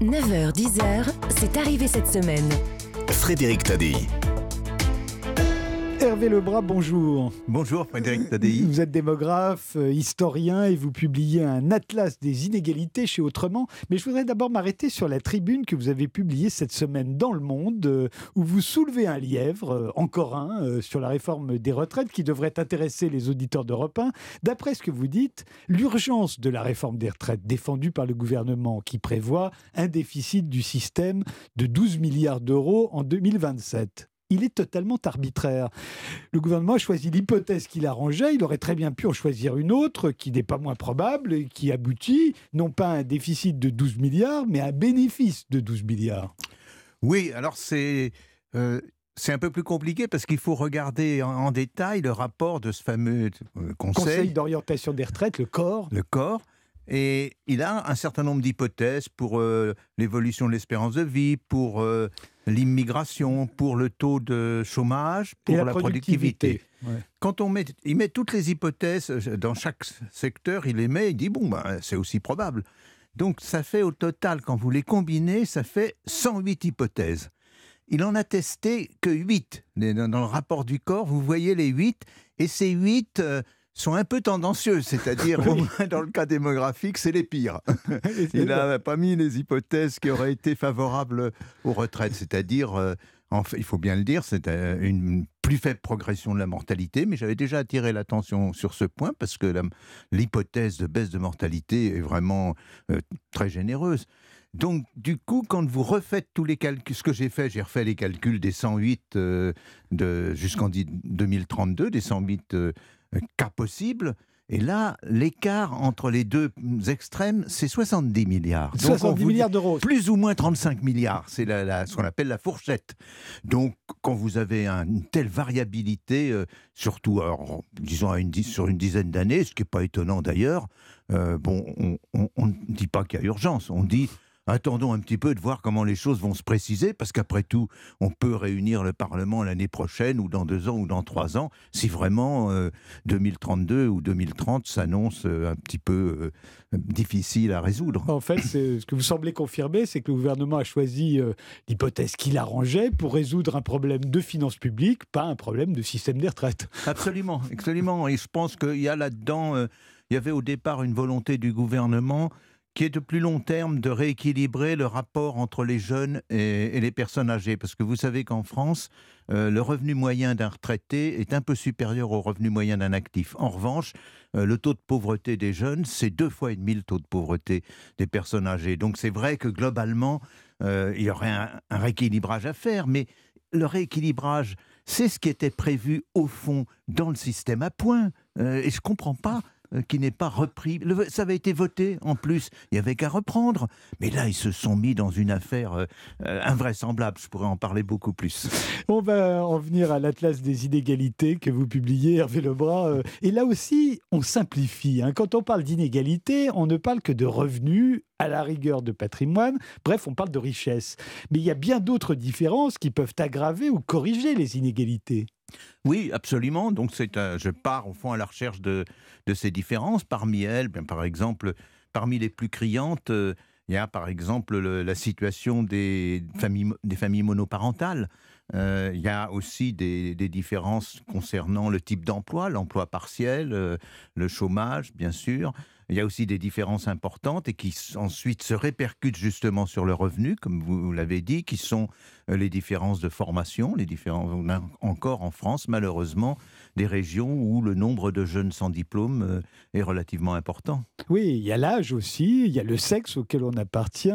9h-10h, c'est arrivé cette semaine. Frédéric Taddeï. Hervé Le Bras, bonjour. Bonjour Frédéric Taddeï. Vous êtes démographe, historien et vous publiez un atlas des inégalités chez Autrement. Mais je voudrais d'abord m'arrêter sur la tribune que vous avez publiée cette semaine dans Le Monde, où vous soulevez un lièvre, encore un, sur la réforme des retraites qui devrait intéresser les auditeurs d'Europe 1. D'après ce que vous dites, l'urgence de la réforme des retraites défendue par le gouvernement qui prévoit un déficit du système de 12 milliards d'euros en 2027. Il est totalement arbitraire. Le gouvernement a choisi l'hypothèse qu'il arrangeait. Il aurait très bien pu en choisir une autre, qui n'est pas moins probable et qui aboutit, non pas à un déficit de 12 milliards, mais à un bénéfice de 12 milliards. Oui, alors c'est un peu plus compliqué parce qu'il faut regarder en détail le rapport de ce fameux Conseil d'orientation des retraites, le COR. Et il a un certain nombre d'hypothèses pour l'évolution de l'espérance de vie, pour l'immigration, pour le taux de chômage, pour la productivité. Ouais. Quand il met toutes les hypothèses dans chaque secteur, il dit c'est aussi probable. Donc ça fait au total, quand vous les combinez, ça fait 108 hypothèses. Il en a testé que 8. Dans le rapport du COR, vous voyez les 8, et ces 8... sont un peu tendancieux, c'est-à-dire au moins dans le cas démographique, c'est les pires. Il n'a pas mis les hypothèses qui auraient été favorables aux retraites, c'est-à-dire, il faut bien le dire, c'est une plus faible progression de la mortalité, mais j'avais déjà attiré l'attention sur ce point, parce que l'hypothèse de baisse de mortalité est vraiment très généreuse. Donc, du coup, quand vous refaites tous les calculs, ce que j'ai refait les calculs des 108 jusqu'en 2032, des 108 cas possibles, et là, l'écart entre les deux extrêmes, c'est 70 milliards. Donc 70 milliards d'euros. Plus ou moins 35 milliards, c'est ce qu'on appelle la fourchette. Donc, quand vous avez une telle variabilité, surtout, disons, sur une dizaine d'années, ce qui n'est pas étonnant d'ailleurs, on ne dit pas qu'il y a urgence, on dit... Attendons un petit peu de voir comment les choses vont se préciser, parce qu'après tout, on peut réunir le Parlement l'année prochaine, ou dans 2 ans, ou dans 3 ans, si vraiment 2032 ou 2030 s'annonce un petit peu difficile à résoudre. En fait, ce que vous semblez confirmer, c'est que le gouvernement a choisi l'hypothèse qu'il arrangeait pour résoudre un problème de finances publiques, pas un problème de système des retraites. Absolument, absolument. Et je pense qu'il y a là-dedans, il y avait au départ une volonté du gouvernement qui est de plus long terme de rééquilibrer le rapport entre les jeunes et les personnes âgées. Parce que vous savez qu'en France, le revenu moyen d'un retraité est un peu supérieur au revenu moyen d'un actif. En revanche, le taux de pauvreté des jeunes, c'est 2,5 fois le taux de pauvreté des personnes âgées. Donc c'est vrai que globalement, il y aurait un rééquilibrage à faire, mais le rééquilibrage, c'est ce qui était prévu au fond dans le système à points. Et je ne comprends pas qui n'est pas repris. Ça avait été voté, en plus. Il n'y avait qu'à reprendre. Mais là, ils se sont mis dans une affaire invraisemblable. Je pourrais en parler beaucoup plus. On va en venir à l'Atlas des inégalités que vous publiez, Hervé Le Bras. Et là aussi, on simplifie. Quand on parle d'inégalité, on ne parle que de revenus, à la rigueur de patrimoine. Bref, on parle de richesse. Mais il y a bien d'autres différences qui peuvent aggraver ou corriger les inégalités. Oui, absolument. Donc, je pars au fond à la recherche de ces différences. Parmi elles, par exemple, parmi les plus criantes, il y a par exemple la situation des familles monoparentales. Il y a aussi des différences concernant le type d'emploi, l'emploi partiel, le chômage, bien sûr. Il y a aussi des différences importantes et qui ensuite se répercutent justement sur le revenu, comme vous l'avez dit, qui sont les différences de formation. On a encore en France, malheureusement, des régions où le nombre de jeunes sans diplôme est relativement important. Oui, il y a l'âge aussi, il y a le sexe auquel on appartient,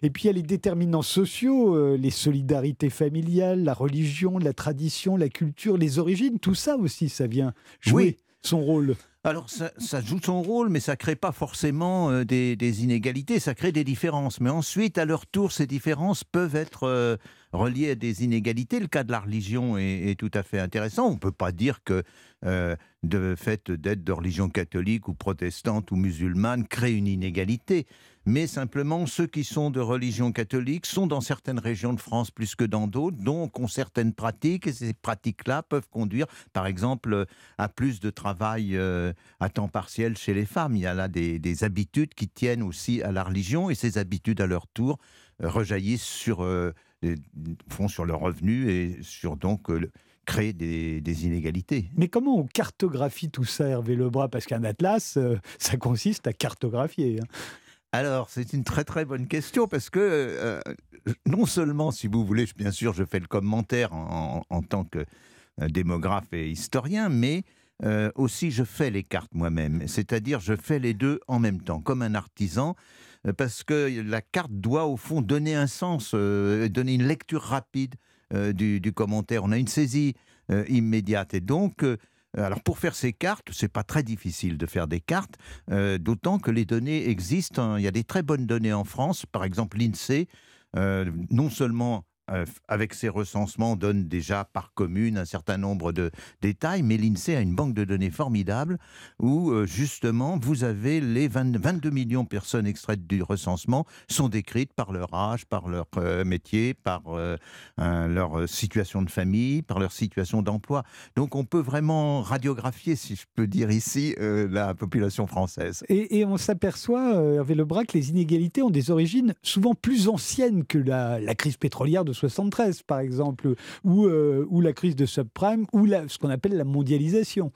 et puis il y a les déterminants sociaux, les solidarités familiales, la religion, la tradition, la culture, les origines, tout ça aussi, ça vient jouer son rôle. Alors, ça joue son rôle, mais ça ne crée pas forcément des inégalités, ça crée des différences. Mais ensuite, à leur tour, ces différences peuvent être relié à des inégalités. Le cas de la religion est tout à fait intéressant. On ne peut pas dire que le fait d'être de religion catholique ou protestante ou musulmane crée une inégalité. Mais simplement, ceux qui sont de religion catholique sont dans certaines régions de France plus que dans d'autres, donc ont certaines pratiques, et ces pratiques-là peuvent conduire, par exemple, à plus de travail à temps partiel chez les femmes. Il y a là des habitudes qui tiennent aussi à la religion, et ces habitudes, à leur tour, rejaillissent sur leurs revenus et sur donc... créer des inégalités. Mais comment on cartographie tout ça, Hervé Le Bras ? Parce qu'un atlas, ça consiste à cartographier. Hein. Alors, c'est une très très bonne question, parce que non seulement, si vous voulez, bien sûr, je fais le commentaire en tant que démographe et historien, mais aussi je fais les cartes moi-même. C'est-à-dire, je fais les deux en même temps, comme un artisan, parce que la carte doit, au fond, donner un sens, donner une lecture rapide du commentaire. On a une saisie immédiate. Et donc, alors pour faire ces cartes, c'est pas très difficile de faire des cartes, d'autant que les données existent. Il y a des très bonnes données en France. Par exemple, l'INSEE, non seulement avec ses recensements, donne déjà par commune un certain nombre de détails, mais l'INSEE a une banque de données formidable où, justement, vous avez les 22 millions de personnes extraites du recensement sont décrites par leur âge, par leur métier, par leur situation de famille, par leur situation d'emploi. Donc on peut vraiment radiographier, si je peux dire ici, la population française. Et on s'aperçoit, Hervé Le Bras, que les inégalités ont des origines souvent plus anciennes que la crise pétrolière de 73 par exemple, ou la crise de subprime, ou ce qu'on appelle la mondialisation.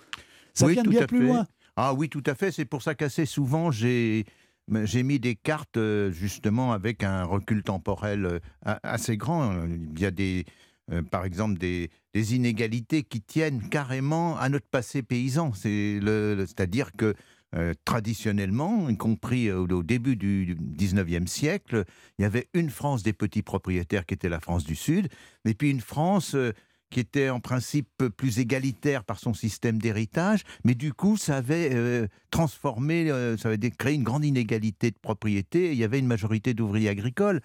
Ça vient de bien plus loin. Ah oui, tout à fait. C'est pour ça qu'assez souvent, j'ai mis des cartes justement avec un recul temporel assez grand. Il y a par exemple des inégalités qui tiennent carrément à notre passé paysan. C'est-à-dire que traditionnellement, y compris au début du 19e siècle, il y avait une France des petits propriétaires qui était la France du Sud, et puis une France qui était en principe plus égalitaire par son système d'héritage, mais du coup ça avait transformé, ça avait créé une grande inégalité de propriété, et il y avait une majorité d'ouvriers agricoles.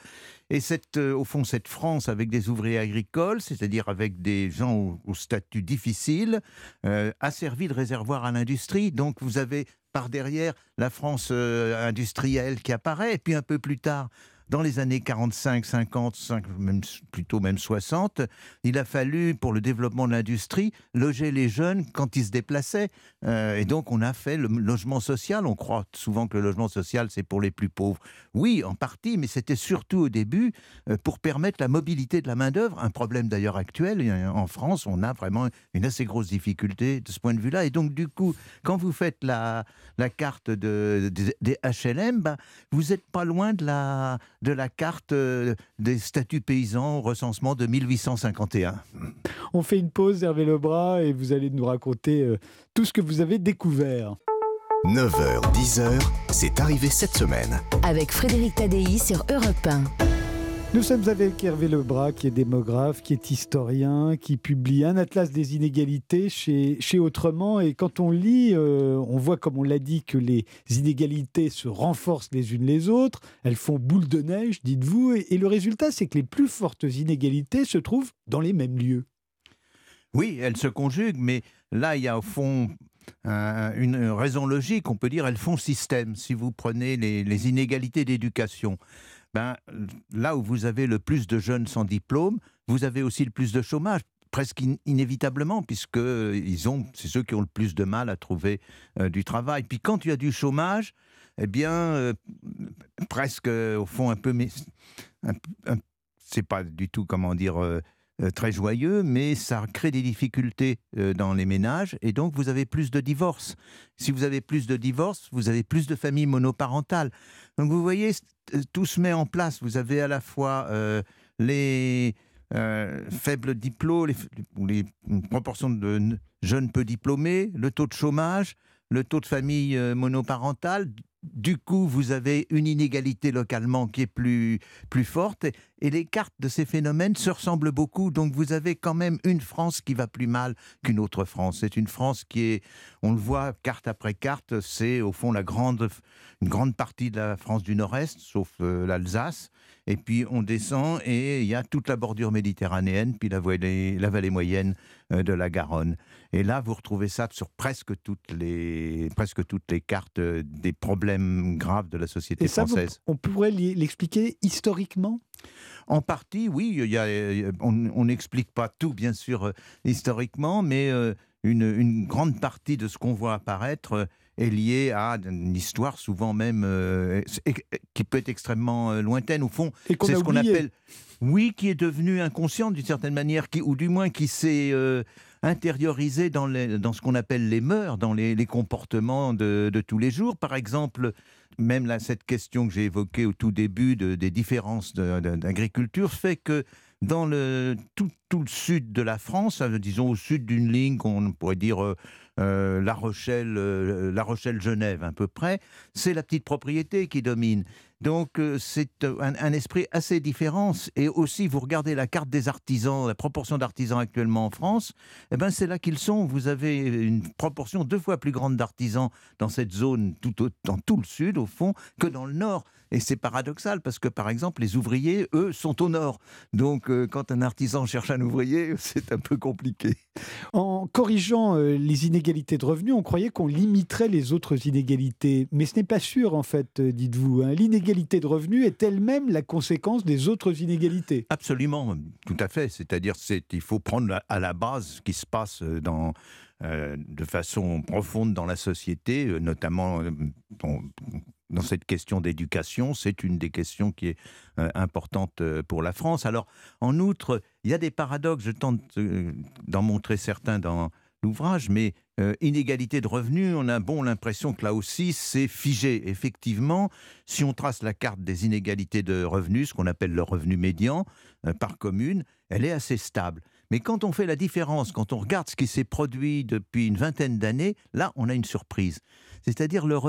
Et au fond, cette France avec des ouvriers agricoles, c'est-à-dire avec des gens au statut difficile, a servi de réservoir à l'industrie. Donc vous avez par derrière la France industrielle qui apparaît, et puis un peu plus tard, dans les années 45, 50, même 60, il a fallu, pour le développement de l'industrie, loger les jeunes quand ils se déplaçaient. Et donc, on a fait le logement social. On croit souvent que le logement social, c'est pour les plus pauvres. Oui, en partie, mais c'était surtout au début pour permettre la mobilité de la main-d'œuvre. Un problème d'ailleurs actuel. En France, on a vraiment une assez grosse difficulté de ce point de vue-là. Et donc, du coup, quand vous faites la carte des HLM, vous n'êtes pas loin de la carte des statuts paysans au recensement de 1851. On fait une pause, Hervé Le Bras, et vous allez nous raconter tout ce que vous avez découvert. 9h, 10h, c'est arrivé cette semaine. Avec Frédéric Taddeï sur Europe 1. Nous sommes avec Hervé Le Bras, qui est démographe, qui est historien, qui publie un atlas des inégalités chez Autrement. Et quand on lit, on voit, comme on l'a dit, que les inégalités se renforcent les unes les autres. Elles font boule de neige, dites-vous. Et le résultat, c'est que les plus fortes inégalités se trouvent dans les mêmes lieux. Oui, elles se conjuguent, mais là, il y a au fond une raison logique. On peut dire elles font système. Si vous prenez les inégalités d'éducation, là où vous avez le plus de jeunes sans diplôme, vous avez aussi le plus de chômage, presque inévitablement, puisque c'est ceux qui ont le plus de mal à trouver du travail. Puis quand il y a du chômage, eh bien, presque, au fond, un peu... c'est pas du tout, comment dire... très joyeux, mais ça crée des difficultés dans les ménages, et donc vous avez plus de divorces. Si vous avez plus de divorces, vous avez plus de familles monoparentales. Donc vous voyez, tout se met en place. Vous avez à la fois les faibles diplômes, les proportions de jeunes peu diplômés, le taux de chômage, le taux de familles monoparentales. Du coup, vous avez une inégalité localement qui est plus forte, et les cartes de ces phénomènes se ressemblent beaucoup, donc vous avez quand même une France qui va plus mal qu'une autre France. C'est une France qui est, on le voit carte après carte, c'est au fond une grande partie de la France du Nord-Est, sauf l'Alsace, et puis on descend et il y a toute la bordure méditerranéenne, puis la vallée moyenne de la Garonne. Et là, vous retrouvez ça sur presque toutes les cartes des problèmes graves de la société française. Ça, on pourrait l'expliquer historiquement ? En partie, oui. On n'explique pas tout, bien sûr, historiquement, mais une grande partie de ce qu'on voit apparaître est liée à une histoire souvent même qui peut être extrêmement lointaine. Au fond, c'est ce qu'on appelle... Oui, qui est devenu inconscient d'une certaine manière, ou du moins qui s'est intériorisé dans ce qu'on appelle les mœurs, dans les comportements de tous les jours. Par exemple, même là, cette question que j'ai évoquée au tout début des différences d'agriculture fait que dans tout le sud de la France, disons au sud d'une ligne qu'on pourrait dire La Rochelle-Genève à peu près, c'est la petite propriété qui domine. Donc c'est un esprit assez différent. Et aussi, vous regardez la carte des artisans, la proportion d'artisans actuellement en France, eh ben, c'est là qu'ils sont. Vous avez une proportion 2 fois plus grande d'artisans dans cette zone, dans tout le sud au fond, que dans le nord. Et c'est paradoxal parce que par exemple les ouvriers, eux, sont au nord. Donc quand un artisan cherche un ouvrier, c'est un peu compliqué. En corrigeant les inégalités de revenus, on croyait qu'on limiterait les autres inégalités. Mais ce n'est pas sûr, en fait, dites-vous. L'inégalité de revenus est elle-même la conséquence des autres inégalités. Absolument, tout à fait. C'est-à-dire qu'il faut prendre à la base ce qui se passe de façon profonde dans la société, notamment dans cette question d'éducation. C'est une des questions qui est importante pour la France. Alors, en outre, il y a des paradoxes. Je tente d'en montrer certains dans l'ouvrage, mais inégalité de revenus, on a l'impression que là aussi c'est figé. Effectivement, si on trace la carte des inégalités de revenus, ce qu'on appelle le revenu médian par commune, elle est assez stable. Mais quand on fait la différence, quand on regarde ce qui s'est produit depuis une vingtaine d'années, là on a une surprise. C'est-à-dire là où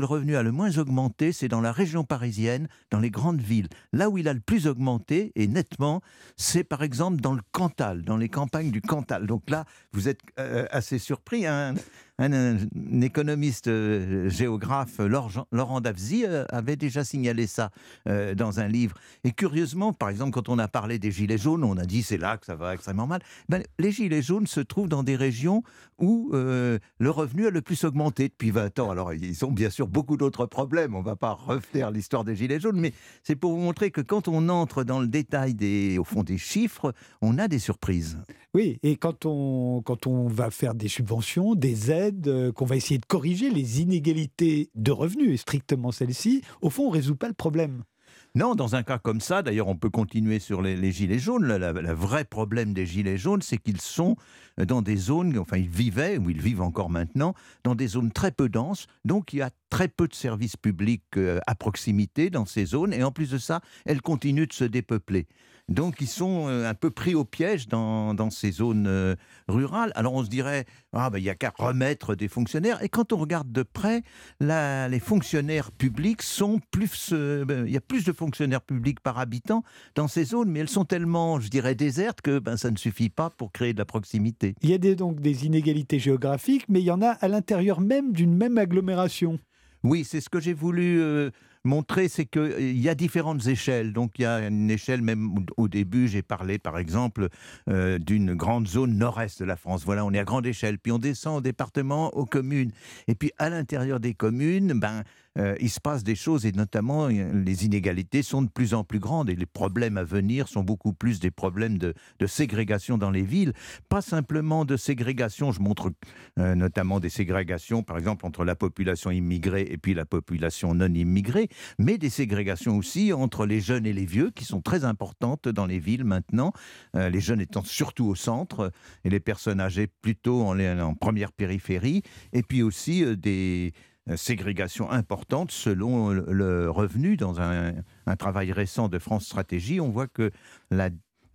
le revenu a le moins augmenté, c'est dans la région parisienne, dans les grandes villes. Là où il a le plus augmenté, et nettement, c'est par exemple dans le Cantal, dans les campagnes du Cantal. Donc là, vous êtes assez surpris. Un économiste géographe, Laurent Davzi, avait déjà signalé ça dans un livre. Et curieusement, par exemple, quand on a parlé des gilets jaunes, on a dit c'est là que ça va extrêmement mal. Ben, les gilets jaunes se trouvent dans des régions où le revenu a le plus augmenté depuis 20 ans. Alors, ils ont bien sûr beaucoup d'autres problèmes. On ne va pas refaire l'histoire des gilets jaunes, mais c'est pour vous montrer que quand on entre dans le détail au fond des chiffres, on a des surprises. Oui, et quand on va faire des subventions, des aides, qu'on va essayer de corriger les inégalités de revenus, et strictement celles-ci, au fond, on ne résout pas le problème. Non, dans un cas comme ça, d'ailleurs, on peut continuer sur les gilets jaunes. Le vrai problème des gilets jaunes, c'est qu'ils sont dans des zones, enfin, ils vivaient, ou ils vivent encore maintenant, dans des zones très peu denses, donc il y a très peu de services publics à proximité dans ces zones, et en plus de ça, elles continuent de se dépeupler. Donc ils sont un peu pris au piège dans ces zones rurales. Alors on se dirait, il n'y a qu'à remettre des fonctionnaires. Et quand on regarde de près, les fonctionnaires publics sont plus... il y a plus de fonctionnaires publics par habitant dans ces zones, mais elles sont tellement, je dirais, désertes que ça ne suffit pas pour créer de la proximité. Il y a donc des inégalités géographiques, mais il y en a à l'intérieur même d'une même agglomération. Oui, c'est ce que j'ai voulu... montrer, c'est qu'il y a différentes échelles. Donc il y a une échelle, même au début, j'ai parlé par exemple d'une grande zone nord-est de la France. Voilà, on est à grande échelle. Puis on descend au département, aux communes. Et puis à l'intérieur des communes, il se passe des choses, et notamment les inégalités sont de plus en plus grandes, et les problèmes à venir sont beaucoup plus des problèmes de ségrégation dans les villes, pas simplement de ségrégation. Je montre notamment des ségrégations, par exemple, entre la population immigrée et puis la population non immigrée, mais des ségrégations aussi entre les jeunes et les vieux, qui sont très importantes dans les villes maintenant, les jeunes étant surtout au centre, et les personnes âgées plutôt en première périphérie, et puis aussi des... ségrégation importante selon le revenu. Dans un travail récent de France Stratégie, on voit que la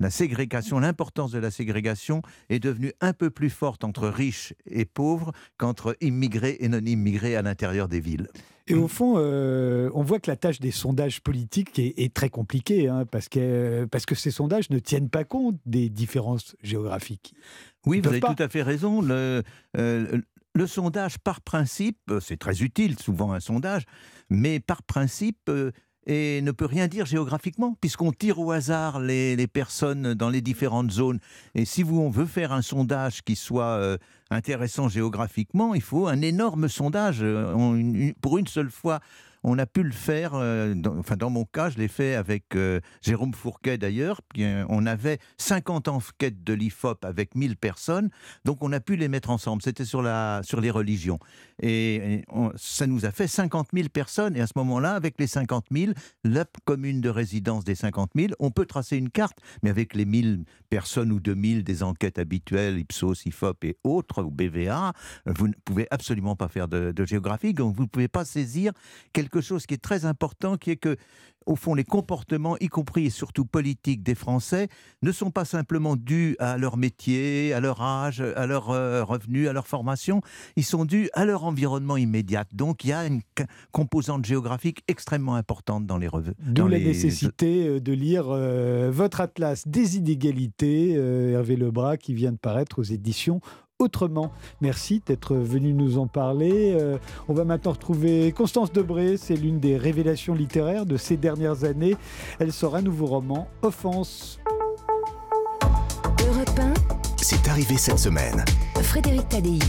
ségrégation, l'importance de la ségrégation est devenue un peu plus forte entre riches et pauvres qu'entre immigrés et non-immigrés à l'intérieur des villes. Et au fond, on voit que la tâche des sondages politiques est très compliquée, hein, parce que ces sondages ne tiennent pas compte des différences géographiques. Oui, vous avez tout à fait raison. Le sondage, par principe, c'est très utile, souvent un sondage, mais par principe... et ne peut rien dire géographiquement, puisqu'on tire au hasard les personnes dans les différentes zones. Et si on veut faire un sondage qui soit intéressant géographiquement, il faut un énorme sondage. Pour une seule fois, on a pu le faire, dans mon cas, je l'ai fait avec Jérôme Fourquet d'ailleurs, on avait 50 enquêtes de l'IFOP avec 1000 personnes, donc on a pu les mettre ensemble, c'était sur les religions. Et ça nous a fait 50 000 personnes, et à ce moment-là, avec les 50 000, la commune de résidence des 50 000, on peut tracer une carte, mais avec les 1000 personnes ou 2000 des enquêtes habituelles, Ipsos, IFOP et autres, ou BVA, vous ne pouvez absolument pas faire de géographie, donc vous ne pouvez pas saisir quelque chose qui est très important, qui est que, au fond, les comportements, y compris et surtout politiques des Français, ne sont pas simplement dus à leur métier, à leur âge, à leur revenu, à leur formation, ils sont dus à leur environnement immédiat. Donc il y a une composante géographique extrêmement importante dans les revues. D'où la nécessité de lire votre atlas des inégalités, Hervé Le Bras, qui vient de paraître aux éditions Autrement. Merci d'être venu nous en parler. On va maintenant retrouver Constance Debré, c'est l'une des révélations littéraires de ces dernières années. Elle sort un nouveau roman, Offense. Europe 1, c'est arrivé cette semaine. Frédéric Taddeï.